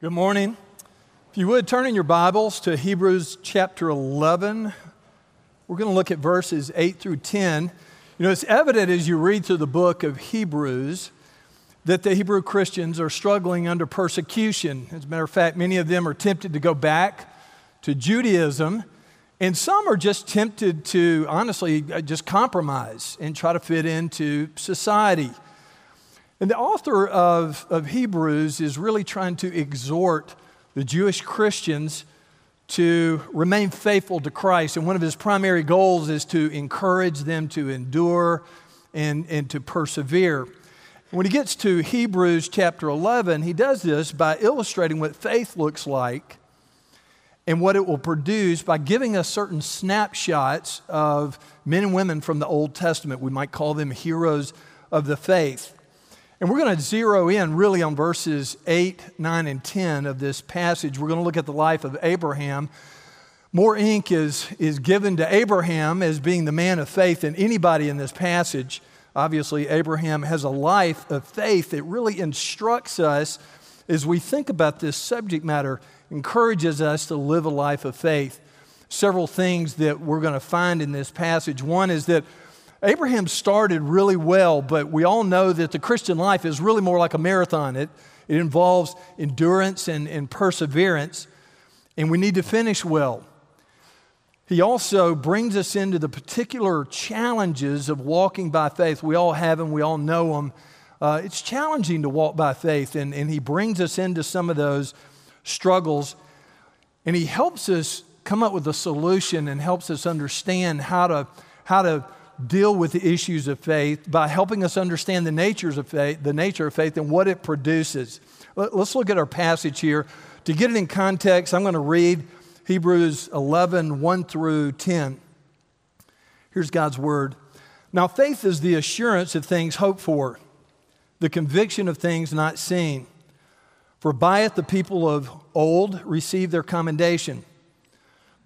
Good morning. If you would, turn in your Bibles to Hebrews chapter 11. We're going to look at verses 8 through 10. You know, it's evident as you read through the book of Hebrews that the Hebrew Christians are struggling under persecution. As a matter of fact, many of them are tempted to go back to Judaism, and some are just tempted to, honestly, just compromise and try to fit into society. And the author of Hebrews is really trying to exhort the Jewish Christians to remain faithful to Christ. And one of his primary goals is to encourage them to endure and to persevere. When he gets to Hebrews chapter 11, he does this by illustrating what faith looks like and what it will produce by giving us certain snapshots of men and women from the Old Testament. We might call them heroes of the faith. And we're going to zero in really on verses 8, 9, and 10 of this passage. We're going to look at the life of Abraham. More ink is given to Abraham as being the man of faith than anybody in this passage. Obviously, Abraham has a life of faith that really instructs us as we think about this subject matter, encourages us to live a life of faith. Several things that we're going to find in this passage. One is that Abraham started really well, but we all know that the Christian life is really more like a marathon. It involves endurance and perseverance, and we need to finish well. He also brings us into the particular challenges of walking by faith. We all have them. We all know them. It's challenging to walk by faith, and he brings us into some of those struggles, and he helps us come up with a solution and helps us understand how to deal with the issues of faith by helping us understand the nature of faith and what it produces. Let's look at our passage here. To get it in context, I'm going to read Hebrews 11, 1 through 10. Here's God's word. Now faith is the assurance of things hoped for, the conviction of things not seen. For by it the people of old received their commendation.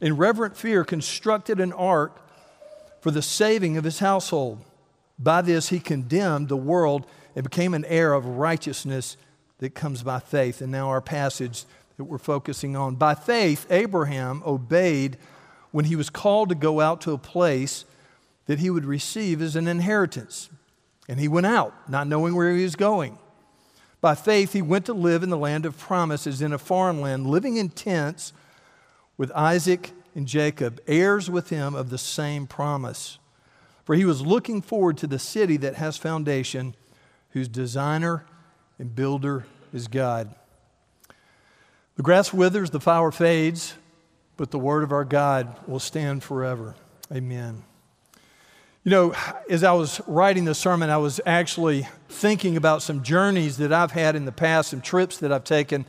in reverent fear, constructed an ark for the saving of his household. By this, he condemned the world and became an heir of righteousness that comes by faith. And now our passage that we're focusing on. By faith, Abraham obeyed when he was called to go out to a place that he would receive as an inheritance. And he went out, not knowing where he was going. By faith, he went to live in the land of promise as in a foreign land, living in tents with Isaac and Jacob, heirs with him of the same promise. For he was looking forward to the city that has foundation, whose designer and builder is God. The grass withers, the flower fades, but the word of our God will stand forever. Amen. You know, as I was writing this sermon, I was actually thinking about some journeys that I've had in the past, some trips that I've taken.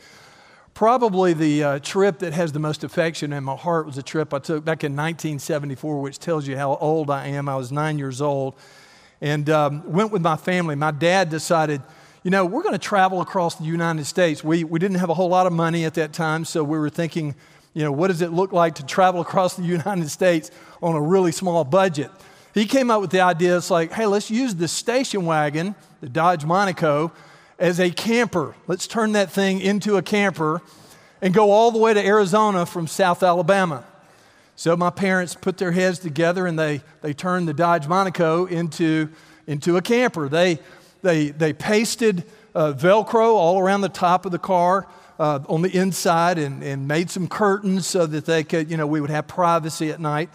Probably the trip that has the most affection in my heart was a trip I took back in 1974, which tells you how old I am. I was 9 years old and went with my family. My dad decided, you know, we're going to travel across the United States. We didn't have a whole lot of money at that time, so we were thinking, you know, what does it look like to travel across the United States on a really small budget? He came up with the idea, it's like, hey, let's use the station wagon, the Dodge Monaco, as a camper. Let's turn that thing into a camper and go all the way to Arizona from South Alabama. So my parents put their heads together and they turned the Dodge Monaco into a camper. They pasted Velcro all around the top of the car. on the inside and made some curtains so that they could, you know, we would have privacy at night.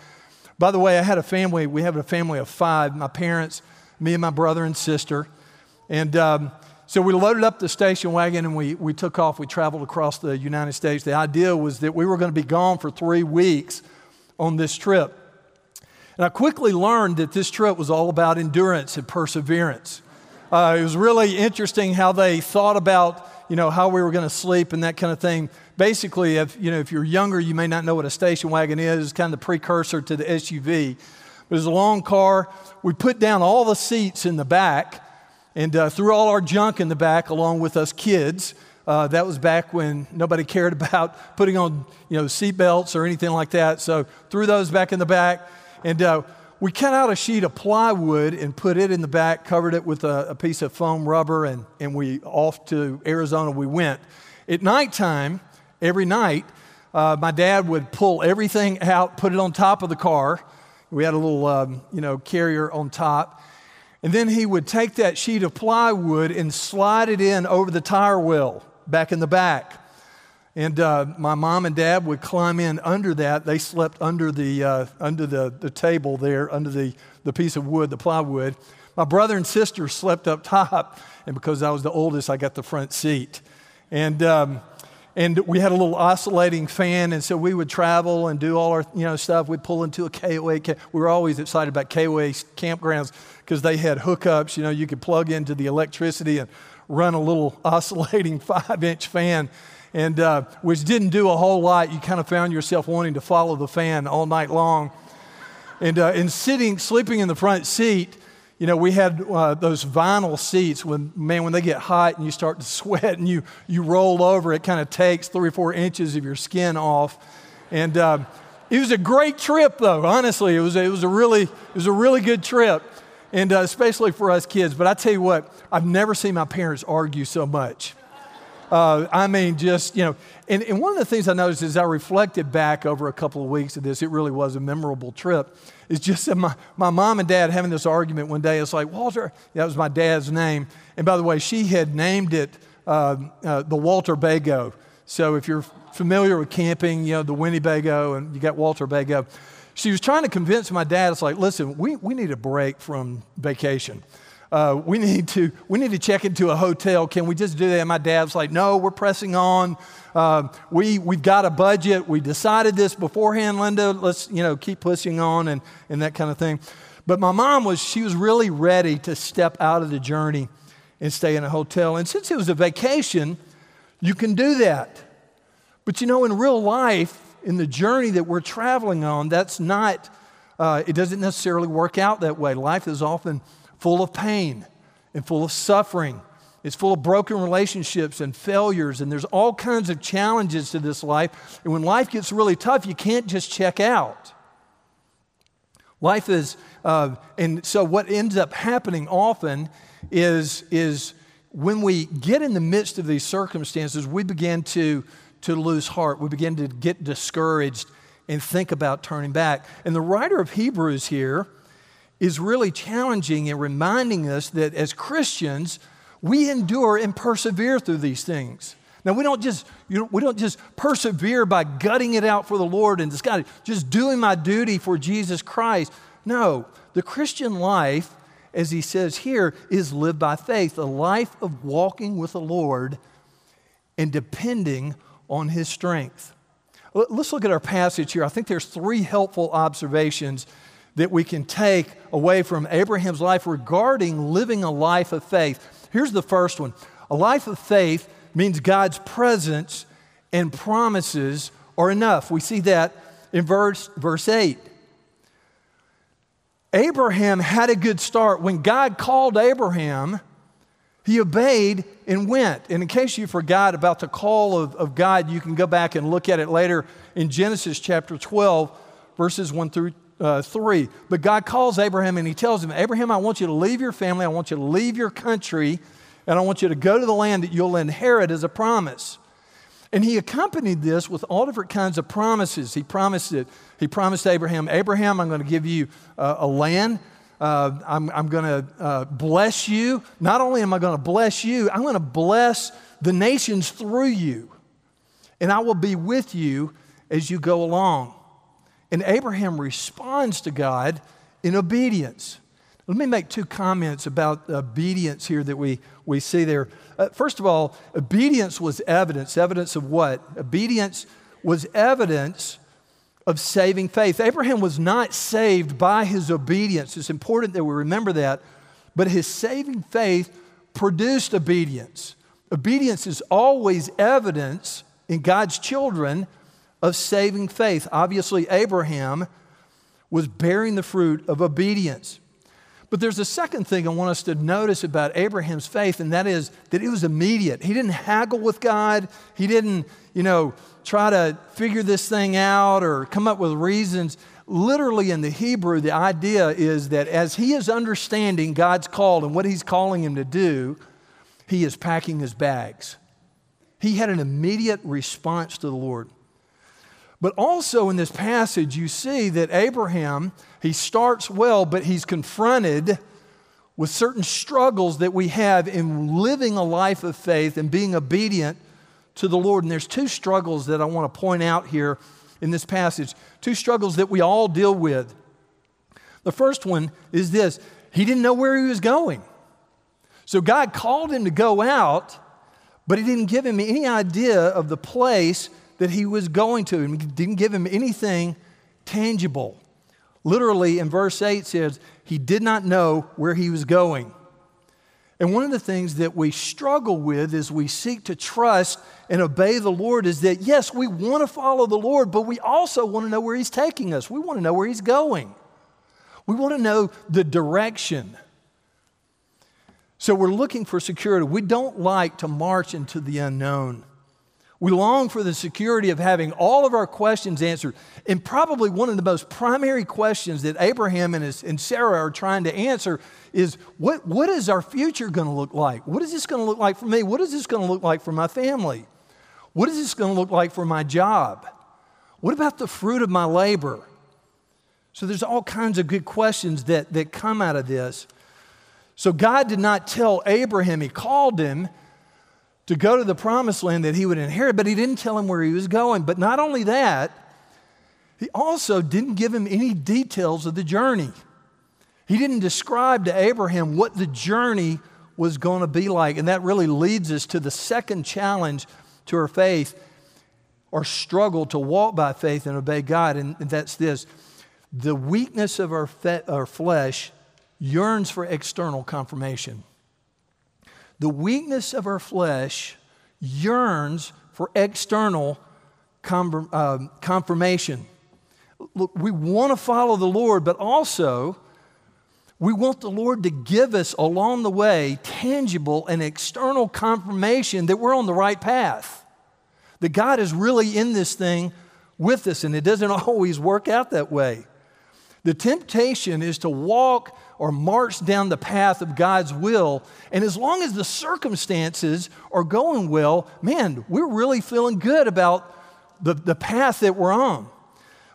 By the way, I had a family. We have a family of five, my parents, me and my brother and sister. And so we loaded up the station wagon and we took off. We traveled across the United States. The idea was that we were going to be gone for 3 weeks on this trip. And I quickly learned that this trip was all about endurance and perseverance. It was really interesting how they thought about, you know, how we were going to sleep and that kind of thing. Basically, if you're younger, you may not know what a station wagon is. It's kind of the precursor to the SUV. It was a long car. We put down all the seats in the back and threw all our junk in the back along with us kids. That was back when nobody cared about putting on, you know, seat belts or anything like that. So threw those back in the back. And we cut out a sheet of plywood and put it in the back, covered it with a piece of foam rubber, and we off to Arizona we went. At nighttime, every night, my dad would pull everything out, put it on top of the car. We had a little, carrier on top. And then he would take that sheet of plywood and slide it in over the tire well back in the back. And my mom and dad would climb in under that. They slept under the table there, under the piece of wood, the plywood. My brother and sister slept up top, and because I was the oldest, I got the front seat. And we had a little oscillating fan, and so we would travel and do all our stuff. We'd pull into a KOA. We were always excited about KOA campgrounds because they had hookups. You know, you could plug into the electricity and run a little oscillating 5-inch fan. And which didn't do a whole lot. You kind of found yourself wanting to follow the fan all night long. And sleeping in the front seat, we had those vinyl seats. When they get hot and you start to sweat and you roll over, it kind of takes 3 or 4 inches of your skin off. And it was a great trip, though. Honestly, it was a really good trip, and especially for us kids. But I tell you what, I've never seen my parents argue so much. And one of the things I noticed as I reflected back over a couple of weeks of this, it really was a memorable trip. It's just that my mom and dad having this argument one day. It's like, Walter, that was my dad's name. And by the way, she had named it the Walter Bago. So if you're familiar with camping, the Winnebago, and you got Walter Bago. She was trying to convince my dad, it's like, listen, we need a break from vacation. We need to check into a hotel. Can we just do that? And my dad's like, no, we're pressing on. We've got a budget. We decided this beforehand, Linda. Let's, keep pushing on and that kind of thing. But my mom was really ready to step out of the journey and stay in a hotel. And since it was a vacation, you can do that. But in real life, in the journey that we're traveling on, that's not, it doesn't necessarily work out that way. Life is often full of pain and full of suffering. It's full of broken relationships and failures, and there's all kinds of challenges to this life. And when life gets really tough, you can't just check out. Life is, and so what ends up happening often is when we get in the midst of these circumstances, we begin to lose heart. We begin to get discouraged and think about turning back. And the writer of Hebrews here is really challenging and reminding us that as Christians, we endure and persevere through these things. Now, we don't just persevere by gutting it out for the Lord and just doing my duty for Jesus Christ. No, the Christian life, as he says here, is lived by faith, a life of walking with the Lord and depending on his strength. Let's look at our passage here. I think there's three helpful observations that we can take away from Abraham's life regarding living a life of faith. Here's the first one. A life of faith means God's presence and promises are enough. We see that in verse 8. Abraham had a good start. When God called Abraham, he obeyed and went. And in case you forgot about the call of God, you can go back and look at it later in Genesis chapter 12, verses 1 through 3. But God calls Abraham and he tells him, Abraham, I want you to leave your family. I want you to leave your country. And I want you to go to the land that you'll inherit as a promise. And he accompanied this with all different kinds of promises. He promised it. He promised Abraham, I'm going to give you a land. I'm going to bless you. Not only am I going to bless you, I'm going to bless the nations through you. and I will be with you as you go along. And Abraham responds to God in obedience. Let me make two comments about obedience here that we see there. First of all, obedience was evidence. Evidence of what? Obedience was evidence of saving faith. Abraham was not saved by his obedience. It's important that we remember that. But his saving faith produced obedience. Obedience is always evidence in God's children of saving faith. Obviously, Abraham was bearing the fruit of obedience. But there's a second thing I want us to notice about Abraham's faith, and that is that it was immediate. He didn't haggle with God. He didn't, try to figure this thing out or come up with reasons. Literally in the Hebrew, the idea is that as he is understanding God's call and what he's calling him to do, he is packing his bags. He had an immediate response to the Lord. But also in this passage, you see that Abraham, he starts well, but he's confronted with certain struggles that we have in living a life of faith and being obedient to the Lord. And there's two struggles that I want to point out here in this passage, two struggles that we all deal with. The first one is this: he didn't know where he was going. So God called him to go out, but he didn't give him any idea of the place that he was going to, and he didn't give him anything tangible. Literally, in verse 8 says, he did not know where he was going. And one of the things that we struggle with as we seek to trust and obey the Lord is that, yes, we want to follow the Lord, but we also want to know where he's taking us. We want to know where he's going. We want to know the direction. So we're looking for security. We don't like to march into the unknown. We long for the security of having all of our questions answered. And probably one of the most primary questions that Abraham and Sarah are trying to answer is, what is our future going to look like? What is this going to look like for me? What is this going to look like for my family? What is this going to look like for my job? What about the fruit of my labor? So there's all kinds of good questions that come out of this. So God did not tell Abraham, he called him to go to the promised land that he would inherit, but he didn't tell him where he was going. But not only that, he also didn't give him any details of the journey. He didn't describe to Abraham what the journey was going to be like. And that really leads us to the second challenge to our faith, our struggle to walk by faith and obey God. And that's this: the weakness of our flesh yearns for external confirmation. The weakness of our flesh yearns for external confirmation. Look, we want to follow the Lord, but also we want the Lord to give us along the way tangible and external confirmation that we're on the right path, that God is really in this thing with us, and it doesn't always work out that way. The temptation is to walk or march down the path of God's will, and as long as the circumstances are going well, man, we're really feeling good about the path that we're on.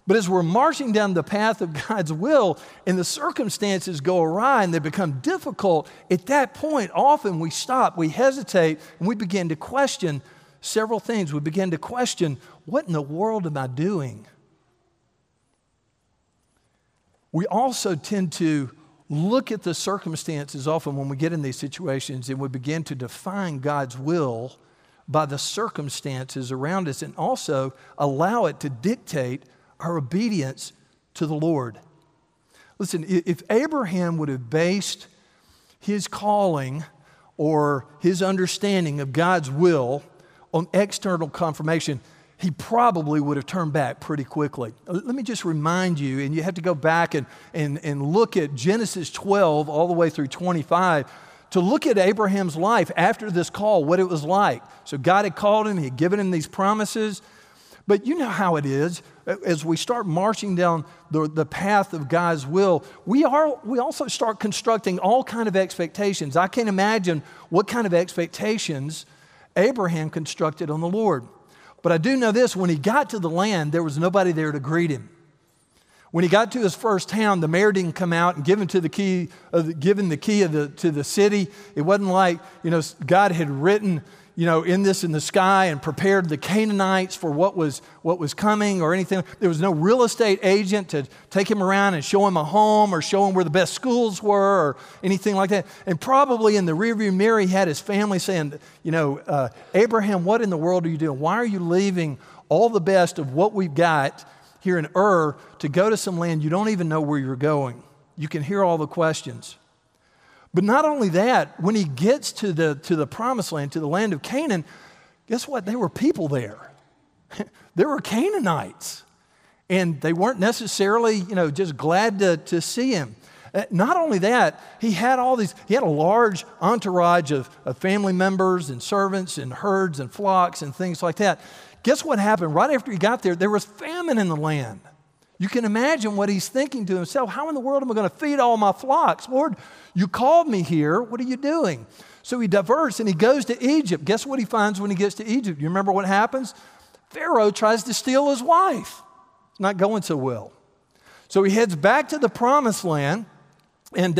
But as we're marching down the path of God's will and the circumstances go awry and they become difficult, at that point, often we stop, we hesitate, and we begin to question several things. We begin to question, what in the world am I doing? We also tend to look at the circumstances often when we get in these situations, and we begin to define God's will by the circumstances around us, and also allow it to dictate our obedience to the Lord. Listen, if Abraham would have based his calling or his understanding of God's will on external confirmation, he probably would have turned back pretty quickly. Let me just remind you, and you have to go back and look at Genesis 12 all the way through 25 to look at Abraham's life after this call, what it was like. So God had called him, he had given him these promises. But you know how it is. As we start marching down the path of God's will, we also start constructing all kind of expectations. I can't imagine what kind of expectations Abraham constructed on the Lord. But I do know this: when he got to the land, there was nobody there to greet him. When he got to his first town, the mayor didn't come out and give him the key to the city. It wasn't like, God had written, you know, in this in the sky and prepared the Canaanites for what was coming or anything. There was no real estate agent to take him around and show him a home or show him where the best schools were or anything like that. And probably in the rearview mirror, he had his family saying, you know, Abraham, what in the world are you doing? Why are you leaving all the best of what we've got here in Ur to go to some land you don't even know where you're going? You can hear all the questions. But not only that, when he gets to the promised land, to the land of Canaan, guess what? There were people there. There were Canaanites. And they weren't necessarily, you know, just glad to see him. Not only that, he had a large entourage of family members and servants and herds and flocks and things like that. Guess what happened? Right after he got there, there was famine in the land. You can imagine what he's thinking to himself. How in the world am I going to feed all my flocks? Lord, you called me here. What are you doing? So he diverts and he goes to Egypt. Guess what he finds when he gets to Egypt? You remember what happens? Pharaoh tries to steal his wife. It's not going so well. So he heads back to the promised land. And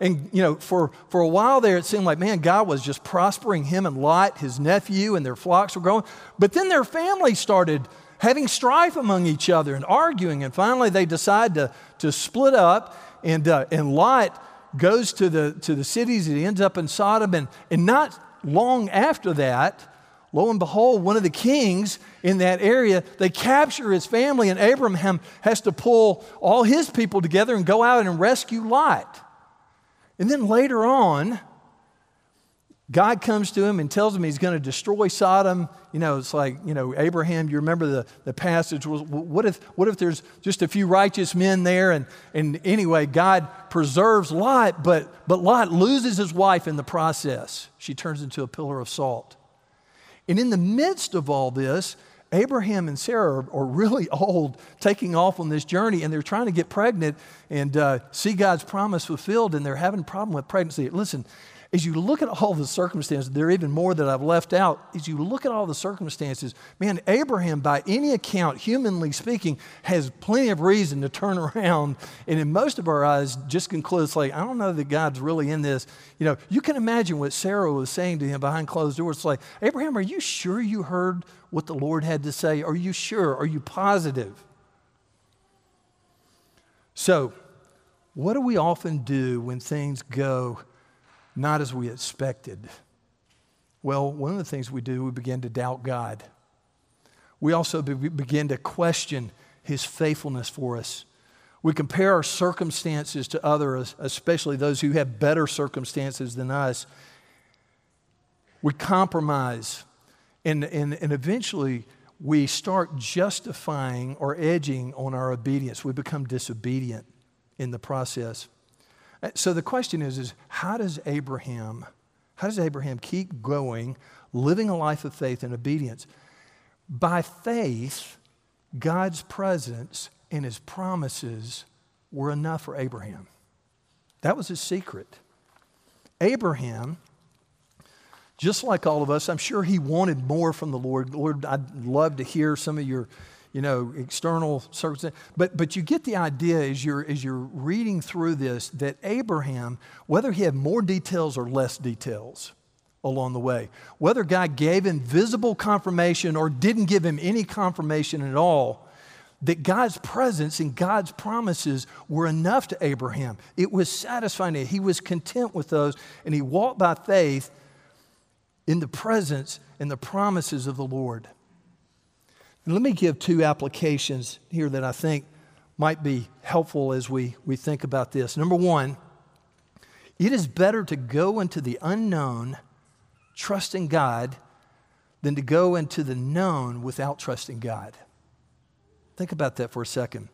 you know, for a while there, it seemed like, man, God was just prospering him and Lot, his nephew, and their flocks were growing. But then their family started having strife among each other and arguing. And finally, they decide to split up. And Lot goes to the cities. And he ends up in Sodom. And not long after that, lo and behold, one of the kings in that area, they capture his family, and Abraham has to pull all his people together and go out and rescue Lot. And then later on, God comes to him and tells him he's going to destroy Sodom. You know, it's like, you know, Abraham, you remember the passage was, what if there's just a few righteous men there? And anyway, God preserves Lot, but Lot loses his wife in the process. She turns into a pillar of salt. And in the midst of all this, Abraham and Sarah are really old, taking off on this journey, and they're trying to get pregnant and see God's promise fulfilled, and they're having a problem with pregnancy. Listen, as you look at all the circumstances, there are even more that I've left out. As you look at all the circumstances, man, Abraham, by any account, humanly speaking, has plenty of reason to turn around, and in most of our eyes, just conclude, it's like, I don't know that God's really in this. You know, you can imagine what Sarah was saying to him behind closed doors. It's like, Abraham, are you sure you heard what the Lord had to say? Are you sure? Are you positive? So, what do we often do when things go not as we expected? Well, one of the things we do, we begin to doubt God. We also begin to question His faithfulness for us. We compare our circumstances to others, especially those who have better circumstances than us. We compromise, and eventually we start justifying or edging on our obedience. We become disobedient in the process. So the question is how does Abraham keep going, living a life of faith and obedience? By faith, God's presence and His promises were enough for Abraham. That was his secret. Abraham, just like all of us, I'm sure he wanted more from the Lord. Lord, I'd love to hear some of your, you know, external circumstances. But you get the idea as you're reading through this that Abraham, whether he had more details or less details along the way, whether God gave him visible confirmation or didn't give him any confirmation at all, that God's presence and God's promises were enough to Abraham. It was satisfying. He was content with those, and he walked by faith in the presence and the promises of the Lord. Let me give two applications here that I think might be helpful as we think about this. Number one, it is better to go into the unknown trusting God than to go into the known without trusting God. Think about that for a second.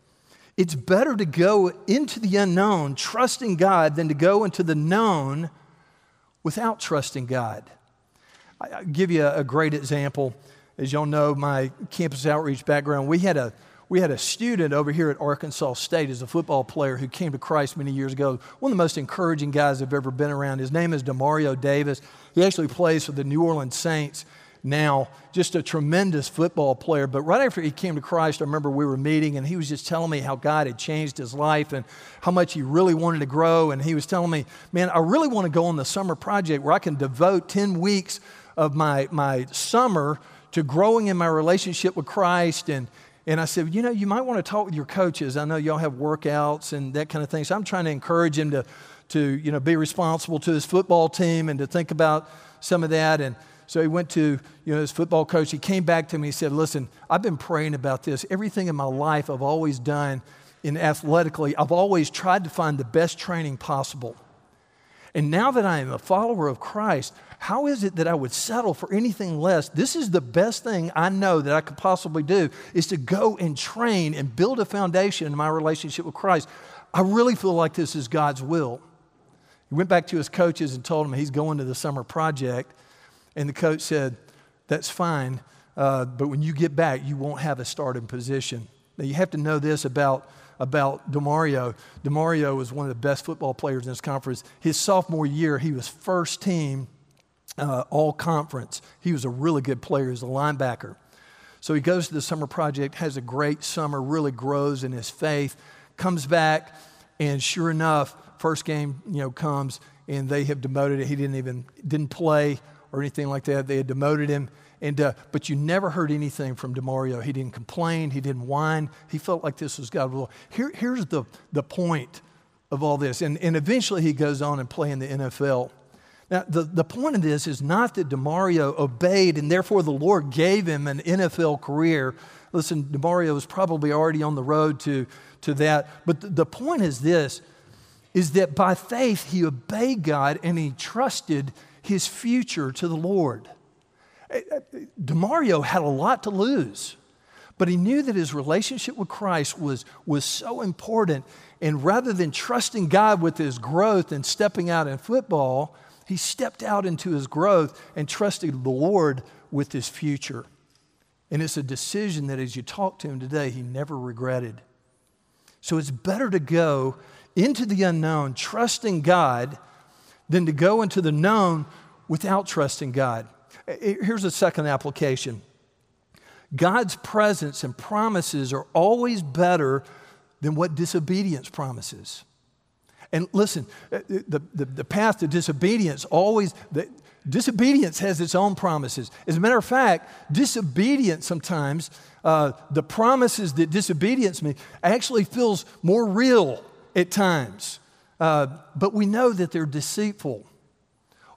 It's better to go into the unknown trusting God than to go into the known without trusting God. I'll give you a great example. As y'all know, my campus outreach background, we had a student over here at Arkansas State as a football player who came to Christ many years ago. One of the most encouraging guys I've ever been around. His name is DeMario Davis. He actually plays for the New Orleans Saints now. Just a tremendous football player. But right after he came to Christ, I remember we were meeting, and he was just telling me how God had changed his life and how much he really wanted to grow. And he was telling me, man, I really want to go on the summer project where I can devote 10 weeks of my summer to growing in my relationship with Christ. And I said, you know, you might want to talk with your coaches. I know y'all have workouts and that kind of thing. So I'm trying to encourage him to be responsible to his football team and to think about some of that. And so he went to, his football coach. He came back to me. He said, listen, I've been praying about this. Everything in my life I've always done in athletically, I've always tried to find the best training possible. And now that I am a follower of Christ, how is it that I would settle for anything less? This is the best thing I know that I could possibly do, is to go and train and build a foundation in my relationship with Christ. I really feel like this is God's will. He went back to his coaches and told him he's going to the summer project. And the coach said, that's fine, but when you get back, you won't have a starting position. Now, you have to know this about DeMario. DeMario was one of the best football players in this conference. His sophomore year, he was first team all conference. He was a really good player as a linebacker. So he goes to the summer project, has a great summer, really grows in his faith, comes back, and sure enough, first game, comes and they have demoted it. He didn't play or anything like that. They had demoted him. But you never heard anything from DeMario. He didn't complain. He didn't whine. He felt like this was God's will. Here's the point of all this. And eventually he goes on and play in the NFL. Now, the point of this is not that DeMario obeyed and therefore the Lord gave him an NFL career. Listen, DeMario was probably already on the road to that. But the point is this, is that by faith he obeyed God and he trusted his future to the Lord. DeMario had a lot to lose, but he knew that his relationship with Christ was so important. And rather than trusting God with his growth and stepping out in football, he stepped out into his growth and trusted the Lord with his future. And it's a decision that as you talk to him today, he never regretted. So it's better to go into the unknown trusting God than to go into the known without trusting God. Here's a second application. God's presence and promises are always better than what disobedience promises. And listen, the path to disobedience always, disobedience has its own promises. As a matter of fact, disobedience sometimes, the promises that disobedience makes actually feels more real at times. But we know that they're deceitful.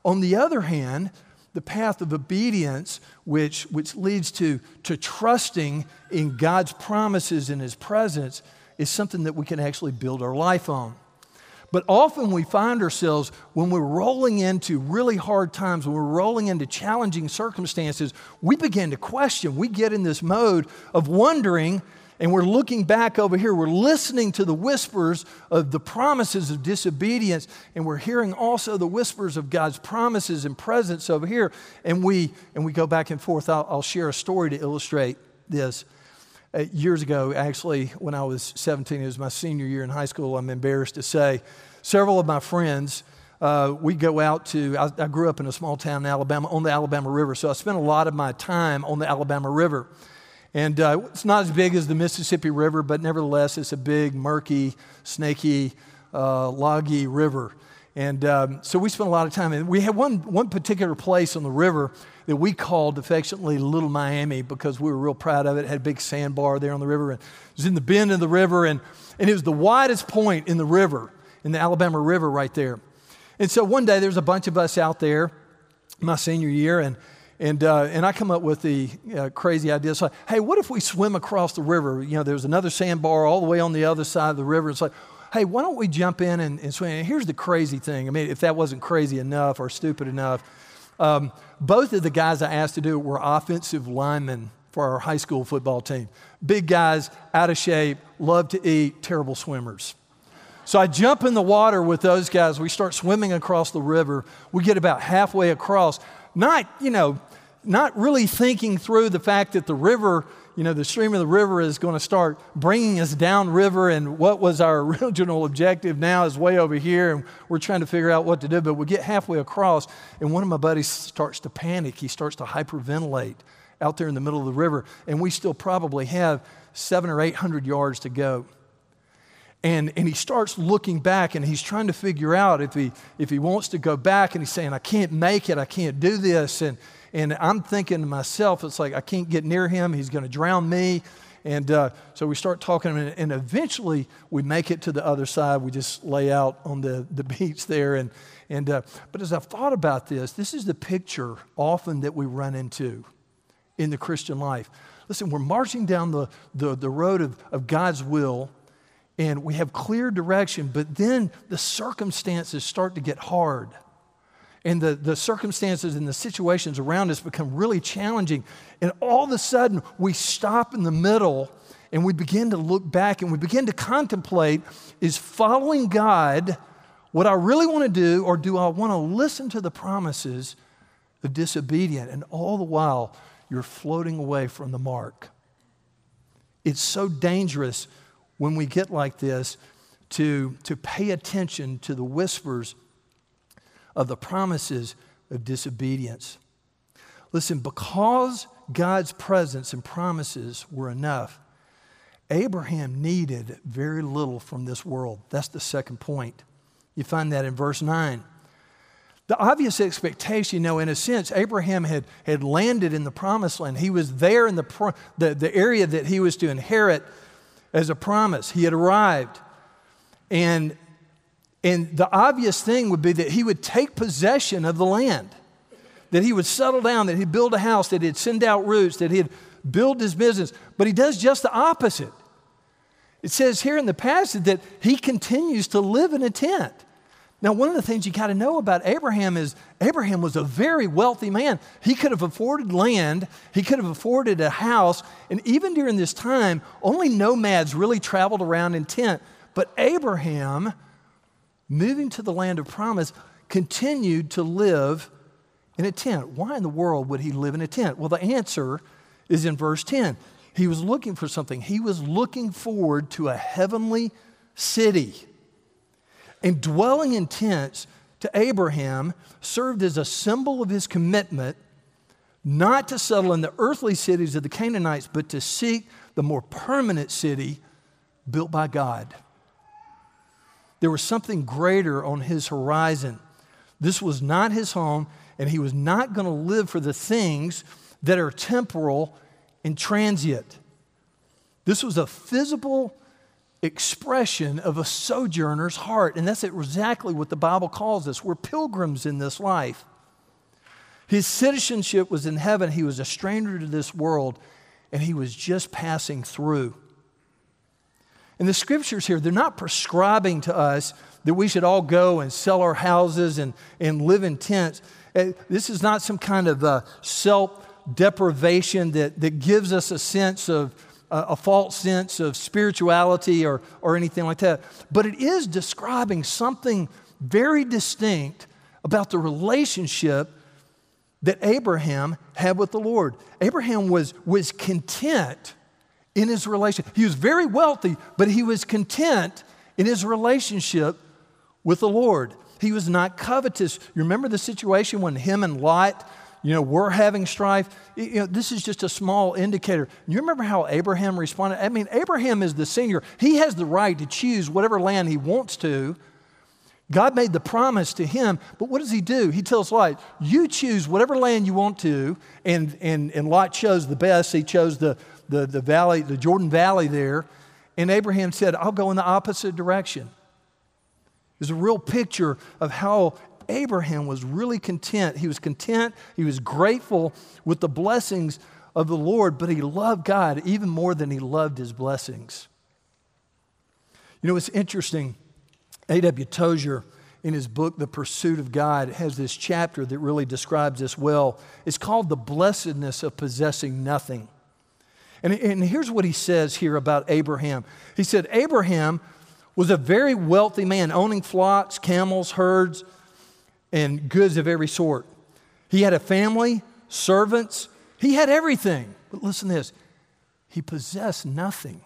On the other hand, the path of obedience, which leads to trusting in God's promises and his presence, is something that we can actually build our life on. But often we find ourselves, when we're rolling into really hard times, when we're rolling into challenging circumstances, we begin to question. We get in this mode of wondering, and we're looking back over here. We're listening to the whispers of the promises of disobedience, and we're hearing also the whispers of God's promises and presence over here. And we go back and forth. I'll share a story to illustrate this. Years ago, actually, when I was 17, it was my senior year in high school, I'm embarrassed to say, several of my friends, we go out to, I grew up in a small town in Alabama, on the Alabama River, so I spent a lot of my time on the Alabama River. And it's not as big as the Mississippi River, but nevertheless, it's a big, murky, snaky, loggy river. And so we spent a lot of time. And we had one particular place on the river that we called affectionately Little Miami because we were real proud of it. It had a big sandbar there on the river. And it was in the bend of the river, and it was the widest point in the river, in the Alabama River right there. And so one day, there's a bunch of us out there, my senior year, and I come up with the crazy idea. It's like, hey, what if we swim across the river? There's another sandbar all the way on the other side of the river. It's like, hey, why don't we jump in and swim? And here's the crazy thing. I mean, if that wasn't crazy enough or stupid enough, both of the guys I asked to do it were offensive linemen for our high school football team. Big guys, out of shape, love to eat, terrible swimmers. So I jump in the water with those guys. We start swimming across the river. We get about halfway across. Not really thinking through the fact that the river, the stream of the river is going to start bringing us downriver, and what was our original objective now is way over here, and we're trying to figure out what to do. But we get halfway across, and one of my buddies starts to panic. He starts to hyperventilate out there in the middle of the river, and we still probably have 700 or 800 yards to go. And he starts looking back, and he's trying to figure out if he wants to go back, and he's saying, I can't make it, I can't do this. And And I'm thinking to myself, it's like, I can't get near him. He's going to drown me. And so we start talking, and eventually we make it to the other side. We just lay out on the beach there. But as I've thought about this is the picture often that we run into in the Christian life. Listen, we're marching down the road of God's will, and we have clear direction, but then the circumstances start to get hard. And the circumstances and the situations around us become really challenging. And all of a sudden, we stop in the middle and we begin to look back and we begin to contemplate, is following God what I really want to do, or do I want to listen to the promises of disobedient? And all the while, you're floating away from the mark. It's so dangerous when we get like this to pay attention to the whispers of the promises of disobedience. Listen, because God's presence and promises were enough, Abraham needed very little from this world. That's the second point. You find that in verse 9. The obvious expectation, in a sense, Abraham had landed in the promised land. He was there in the area that he was to inherit as a promise. He had arrived. And the obvious thing would be that he would take possession of the land, that he would settle down, that he'd build a house, that he'd send out roots, that he'd build his business. But he does just the opposite. It says here in the passage that he continues to live in a tent. Now, one of the things you got to know about Abraham is Abraham was a very wealthy man. He could have afforded land. He could have afforded a house. And even during this time, only nomads really traveled around in tent. But Abraham, moving to the land of promise, continued to live in a tent. Why in the world would he live in a tent? Well, the answer is in verse 10. He was looking for something. He was looking forward to a heavenly city. And dwelling in tents to Abraham served as a symbol of his commitment not to settle in the earthly cities of the Canaanites, but to seek the more permanent city built by God. There was something greater on his horizon. This was not his home, and he was not going to live for the things that are temporal and transient. This was a physical expression of a sojourner's heart, and that's exactly what the Bible calls us. We're pilgrims in this life. His citizenship was in heaven. He was a stranger to this world, and he was just passing through. And the scriptures here, they're not prescribing to us that we should all go and sell our houses and live in tents. This is not some kind of self-deprivation that gives us a sense of, a false sense of spirituality or anything like that. But it is describing something very distinct about the relationship that Abraham had with the Lord. Abraham was content in his relation. He was very wealthy, but he was content in his relationship with the Lord. He was not covetous. You remember the situation when him and Lot, were having strife? This is just a small indicator. You remember how Abraham responded? I mean, Abraham is the senior. He has the right to choose whatever land he wants to. God made the promise to him, but what does he do? He tells Lot, you choose whatever land you want to, and Lot chose the best. He chose the valley, the Jordan Valley there, and Abraham said, I'll go in the opposite direction. There's a real picture of how Abraham was really content. He was content, he was grateful with the blessings of the Lord, but he loved God even more than he loved his blessings. It's interesting, A.W. Tozer, in his book, The Pursuit of God, has this chapter that really describes this well. It's called The Blessedness of Possessing Nothing. And here's what he says here about Abraham. He said, Abraham was a very wealthy man, owning flocks, camels, herds, and goods of every sort. He had a family, servants. He had everything. But listen to this. He possessed nothing.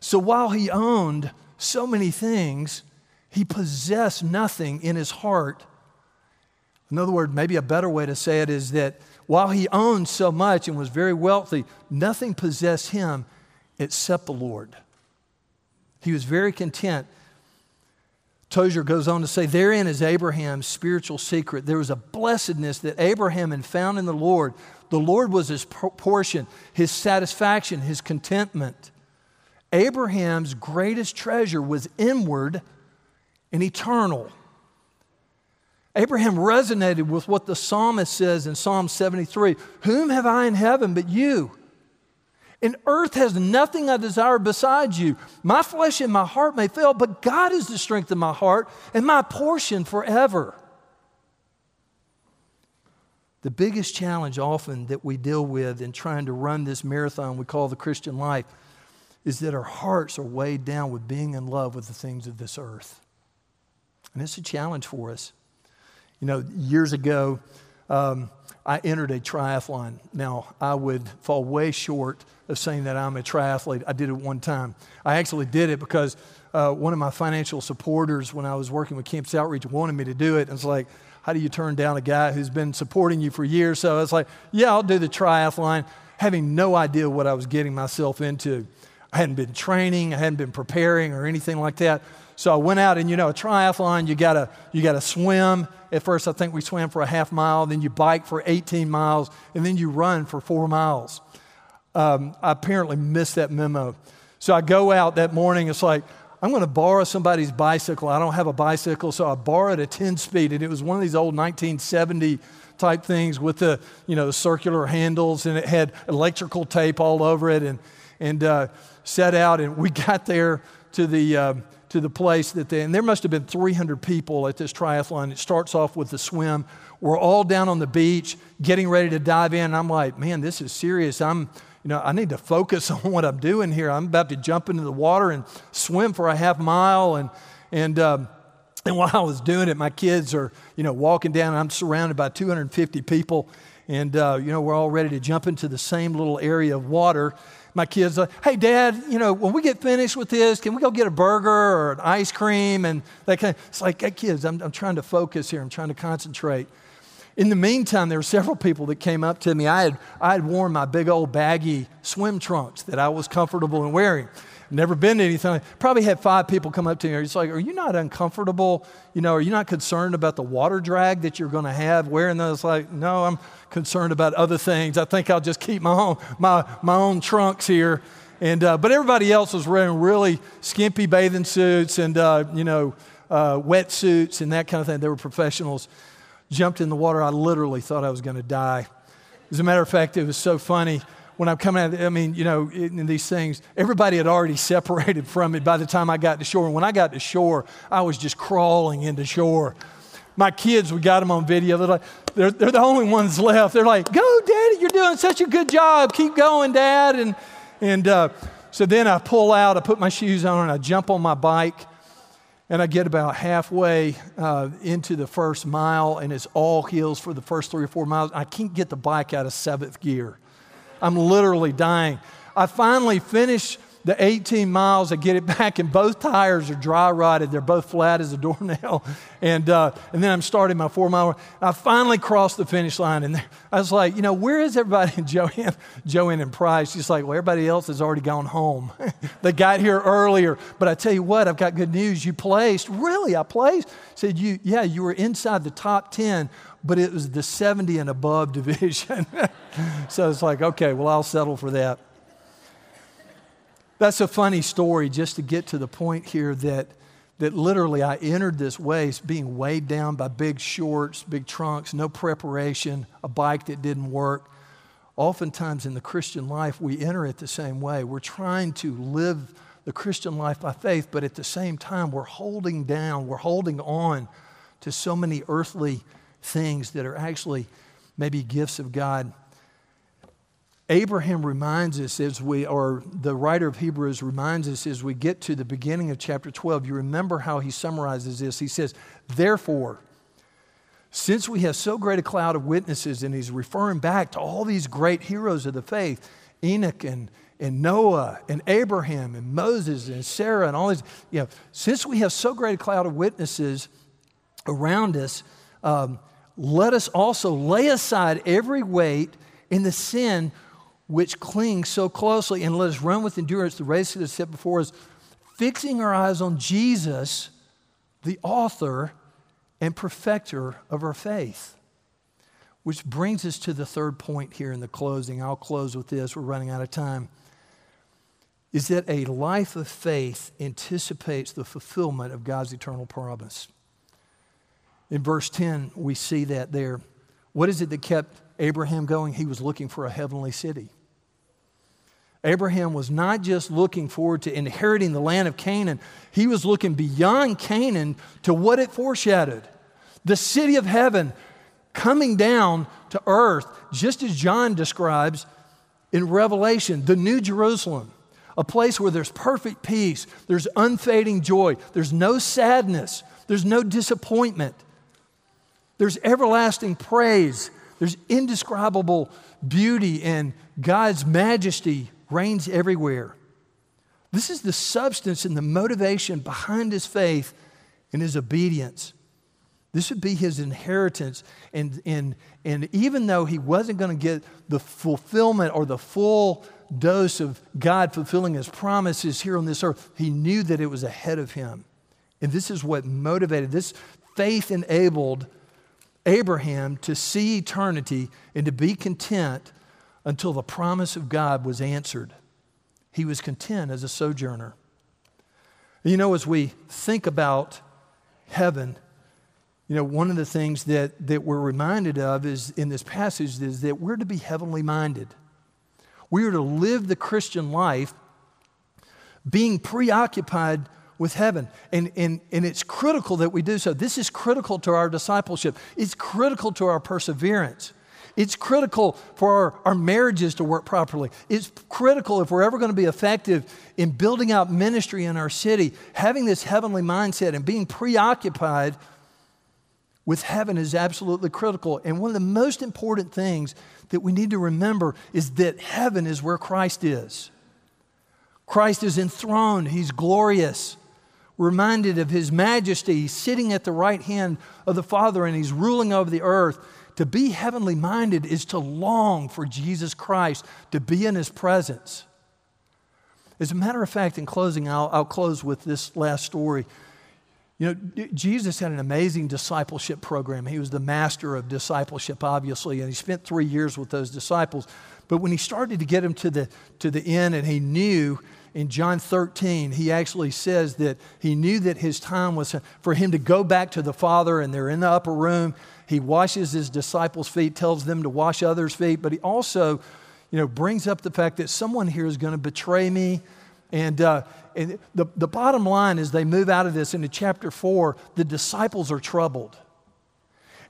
So while he owned so many things, he possessed nothing in his heart. In other words, maybe a better way to say it is that while he owned so much and was very wealthy, nothing possessed him except the Lord. He was very content. Tozer goes on to say, therein is Abraham's spiritual secret. There was a blessedness that Abraham had found in the Lord. The Lord was his portion, his satisfaction, his contentment. Abraham's greatest treasure was inward and eternal. Abraham resonated with what the psalmist says in Psalm 73, whom have I in heaven but you? And earth has nothing I desire besides you. My flesh and my heart may fail, but God is the strength of my heart and my portion forever. The biggest challenge often that we deal with in trying to run this marathon we call the Christian life is that our hearts are weighed down with being in love with the things of this earth. And it's a challenge for us. You know, years ago, I entered a triathlon. Now, I would fall way short of saying that I'm a triathlete. I did it one time. I actually did it because one of my financial supporters, when I was working with Campus Outreach, wanted me to do it. And it's like, how do you turn down a guy who's been supporting you for years? So I was like, yeah, I'll do the triathlon, having no idea what I was getting myself into. I hadn't been training. I hadn't been preparing or anything like that. So I went out, and you know, a triathlon, you gotta swim. At first, I think we swam for a half mile, then you bike for 18 miles, and then you run for 4 miles. I apparently missed that memo. So I go out that morning. It's like, I'm going to borrow somebody's bicycle. I don't have a bicycle, so I borrowed a 10-speed, and it was one of these old 1970 type things with the, you know, circular handles, and it had electrical tape all over it, and set out, and we got there to the place and there must have been 300 people at this triathlon. It starts off with the swim. We're all down on the beach getting ready to dive in. And I'm like, man, this is serious. I need to focus on what I'm doing here. I'm about to jump into the water and swim for a half mile. And while I was doing it, my kids are, walking down. I'm surrounded by 250 people. And we're all ready to jump into the same little area of water. My kids are, hey, Dad, when we get finished with this, can we go get a burger or an ice cream? And that kind of, it's like, hey, kids, I'm trying to focus here. I'm trying to concentrate. In the meantime, there were several people that came up to me. I had worn my big old baggy swim trunks that I was comfortable in wearing. Never been to anything. Probably had 5 people come up to me. It's like, are you not uncomfortable? Are you not concerned about the water drag that you're going to have wearing those? Like, no, I'm concerned about other things. I think I'll just keep my own trunks here. But everybody else was wearing really skimpy bathing suits and wetsuits and that kind of thing. They were professionals. Jumped in the water. I literally thought I was going to die. As a matter of fact, it was so funny. When I'm coming out, in these things, everybody had already separated from me by the time I got to shore. And when I got to shore, I was just crawling into shore. My kids, we got them on video. They're like, they're the only ones left. They're like, go, Daddy, you're doing such a good job. Keep going, Dad. And so then I pull out, I put my shoes on, and I jump on my bike. And I get about halfway into the first mile, and it's all hills for the first 3 or 4 miles. I can't get the bike out of 7th gear. I'm literally dying. I finally finish the 18 miles. I get it back, and both tires are dry rotted. They're both flat as a doornail. And then I'm starting my 4 mile. I finally crossed the finish line, and I was like, where is everybody? And Joanne and Price, she's like, well, everybody else has already gone home. They got here earlier. But I tell you what, I've got good news. You placed. Really? I placed? Said you. Yeah, you were inside the top 10. But it was the 70 and above division. So it's like, okay, well, I'll settle for that. That's a funny story just to get to the point here that literally I entered this race being weighed down by big shorts, big trunks, no preparation, a bike that didn't work. Oftentimes in the Christian life, we enter it the same way. We're trying to live the Christian life by faith, but at the same time, we're holding on to so many earthly things that are actually maybe gifts of God. Abraham reminds us the writer of Hebrews reminds us as we get to the beginning of chapter 12, you remember how he summarizes this. He says, therefore, since we have so great a cloud of witnesses, and he's referring back to all these great heroes of the faith, Enoch and Noah and Abraham and Moses and Sarah and all these, since we have so great a cloud of witnesses around us, let us also lay aside every weight and the sin which clings so closely, and let us run with endurance the race that is set before us, fixing our eyes on Jesus, the author and perfecter of our faith. Which brings us to the third point here in the closing. I'll close with this. We're running out of time. Is that a life of faith anticipates the fulfillment of God's eternal promise. In verse 10, we see that there. What is it that kept Abraham going? He was looking for a heavenly city. Abraham was not just looking forward to inheriting the land of Canaan. He was looking beyond Canaan to what it foreshadowed. The city of heaven coming down to earth, just as John describes in Revelation, the New Jerusalem, a place where there's perfect peace, there's unfading joy, there's no sadness, there's no disappointment, there's everlasting praise, there's indescribable beauty, and God's majesty reigns everywhere. This is the substance and the motivation behind his faith and his obedience. This would be his inheritance. And even though he wasn't going to get the fulfillment or the full dose of God fulfilling his promises here on this earth, he knew that it was ahead of him. And this is what motivated, this faith enabled Abraham to see eternity and to be content until the promise of God was answered. He was content as a sojourner. You know, as we think about heaven, you know, one of the things that we're reminded of is in this passage is that we're to be heavenly minded. We are to live the Christian life being preoccupied with heaven. And it's critical that we do so. This is critical to our discipleship. It's critical to our perseverance. It's critical for our marriages to work properly. It's critical if we're ever going to be effective in building out ministry in our city, having this heavenly mindset and being preoccupied with heaven is absolutely critical. And one of the most important things that we need to remember is that heaven is where Christ is. Christ is enthroned. He's glorious. We're reminded of his majesty. He's sitting at the right hand of the Father and he's ruling over the earth. To be heavenly minded is to long for Jesus Christ, to be in his presence. As a matter of fact, in closing, I'll close with this last story. You know, Jesus had an amazing discipleship program. He was the master of discipleship, obviously, and he spent 3 years with those disciples. But when he started to get them to the end, and he knew in John 13, he actually says that he knew that his time was for him to go back to the Father, and they're in the upper room. He washes his disciples' feet, tells them to wash others' feet, but he also, you know, brings up the fact that someone here is going to betray me. And the bottom line is they move out of this into chapter 4, the disciples are troubled.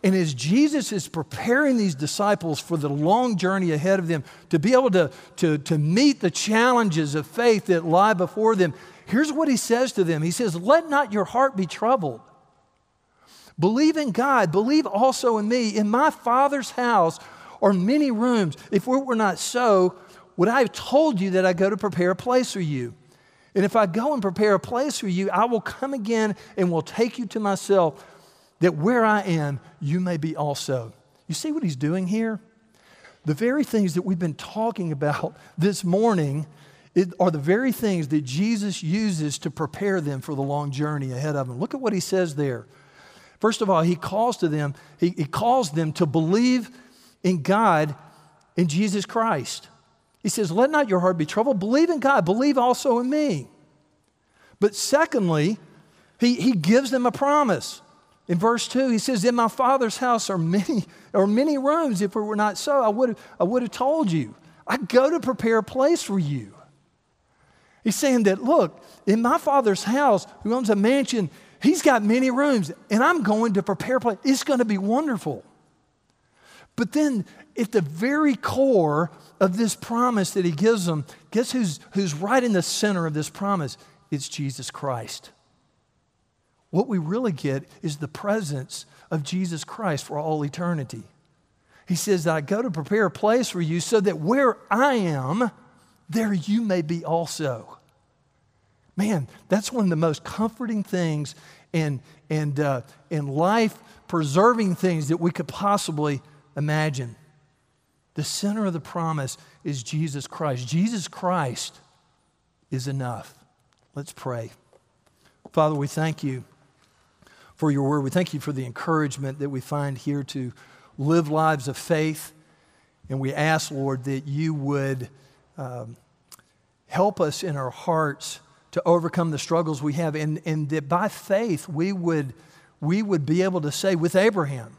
And as Jesus is preparing these disciples for the long journey ahead of them to be able to meet the challenges of faith that lie before them, here's what he says to them. He says, "Let not your heart be troubled. Believe in God, believe also in me. In my Father's house are many rooms. If it were not so, would I have told you that I go to prepare a place for you? And if I go and prepare a place for you, I will come again and will take you to myself, that where I am, you may be also." You see what he's doing here? The very things that we've been talking about this morning are the very things that Jesus uses to prepare them for the long journey ahead of them. Look at what he says there. First of all, he calls them to believe in God, in Jesus Christ. He says, "Let not your heart be troubled. Believe in God. Believe also in me." But secondly, he gives them a promise. In verse 2, he says, "In my Father's house are many rooms. If it were not so, I would have told you. I go to prepare a place for you." He's saying that, look, in my Father's house, who owns a mansion, he's got many rooms, and I'm going to prepare a place. It's going to be wonderful. But then at the very core of this promise that he gives them, guess who's right in the center of this promise? It's Jesus Christ. What we really get is the presence of Jesus Christ for all eternity. He says, "I go to prepare a place for you so that where I am, there you may be also." Man, that's one of the most comforting things and life-preserving things that we could possibly imagine. The center of the promise is Jesus Christ. Jesus Christ is enough. Let's pray. Father, we thank you for your word. We thank you for the encouragement that we find here to live lives of faith. And we ask, Lord, that you would help us in our hearts to overcome the struggles we have, and that by faith we would be able to say with Abraham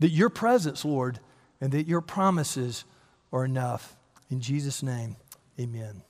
that your presence, Lord, and that your promises are enough. In Jesus' name, amen.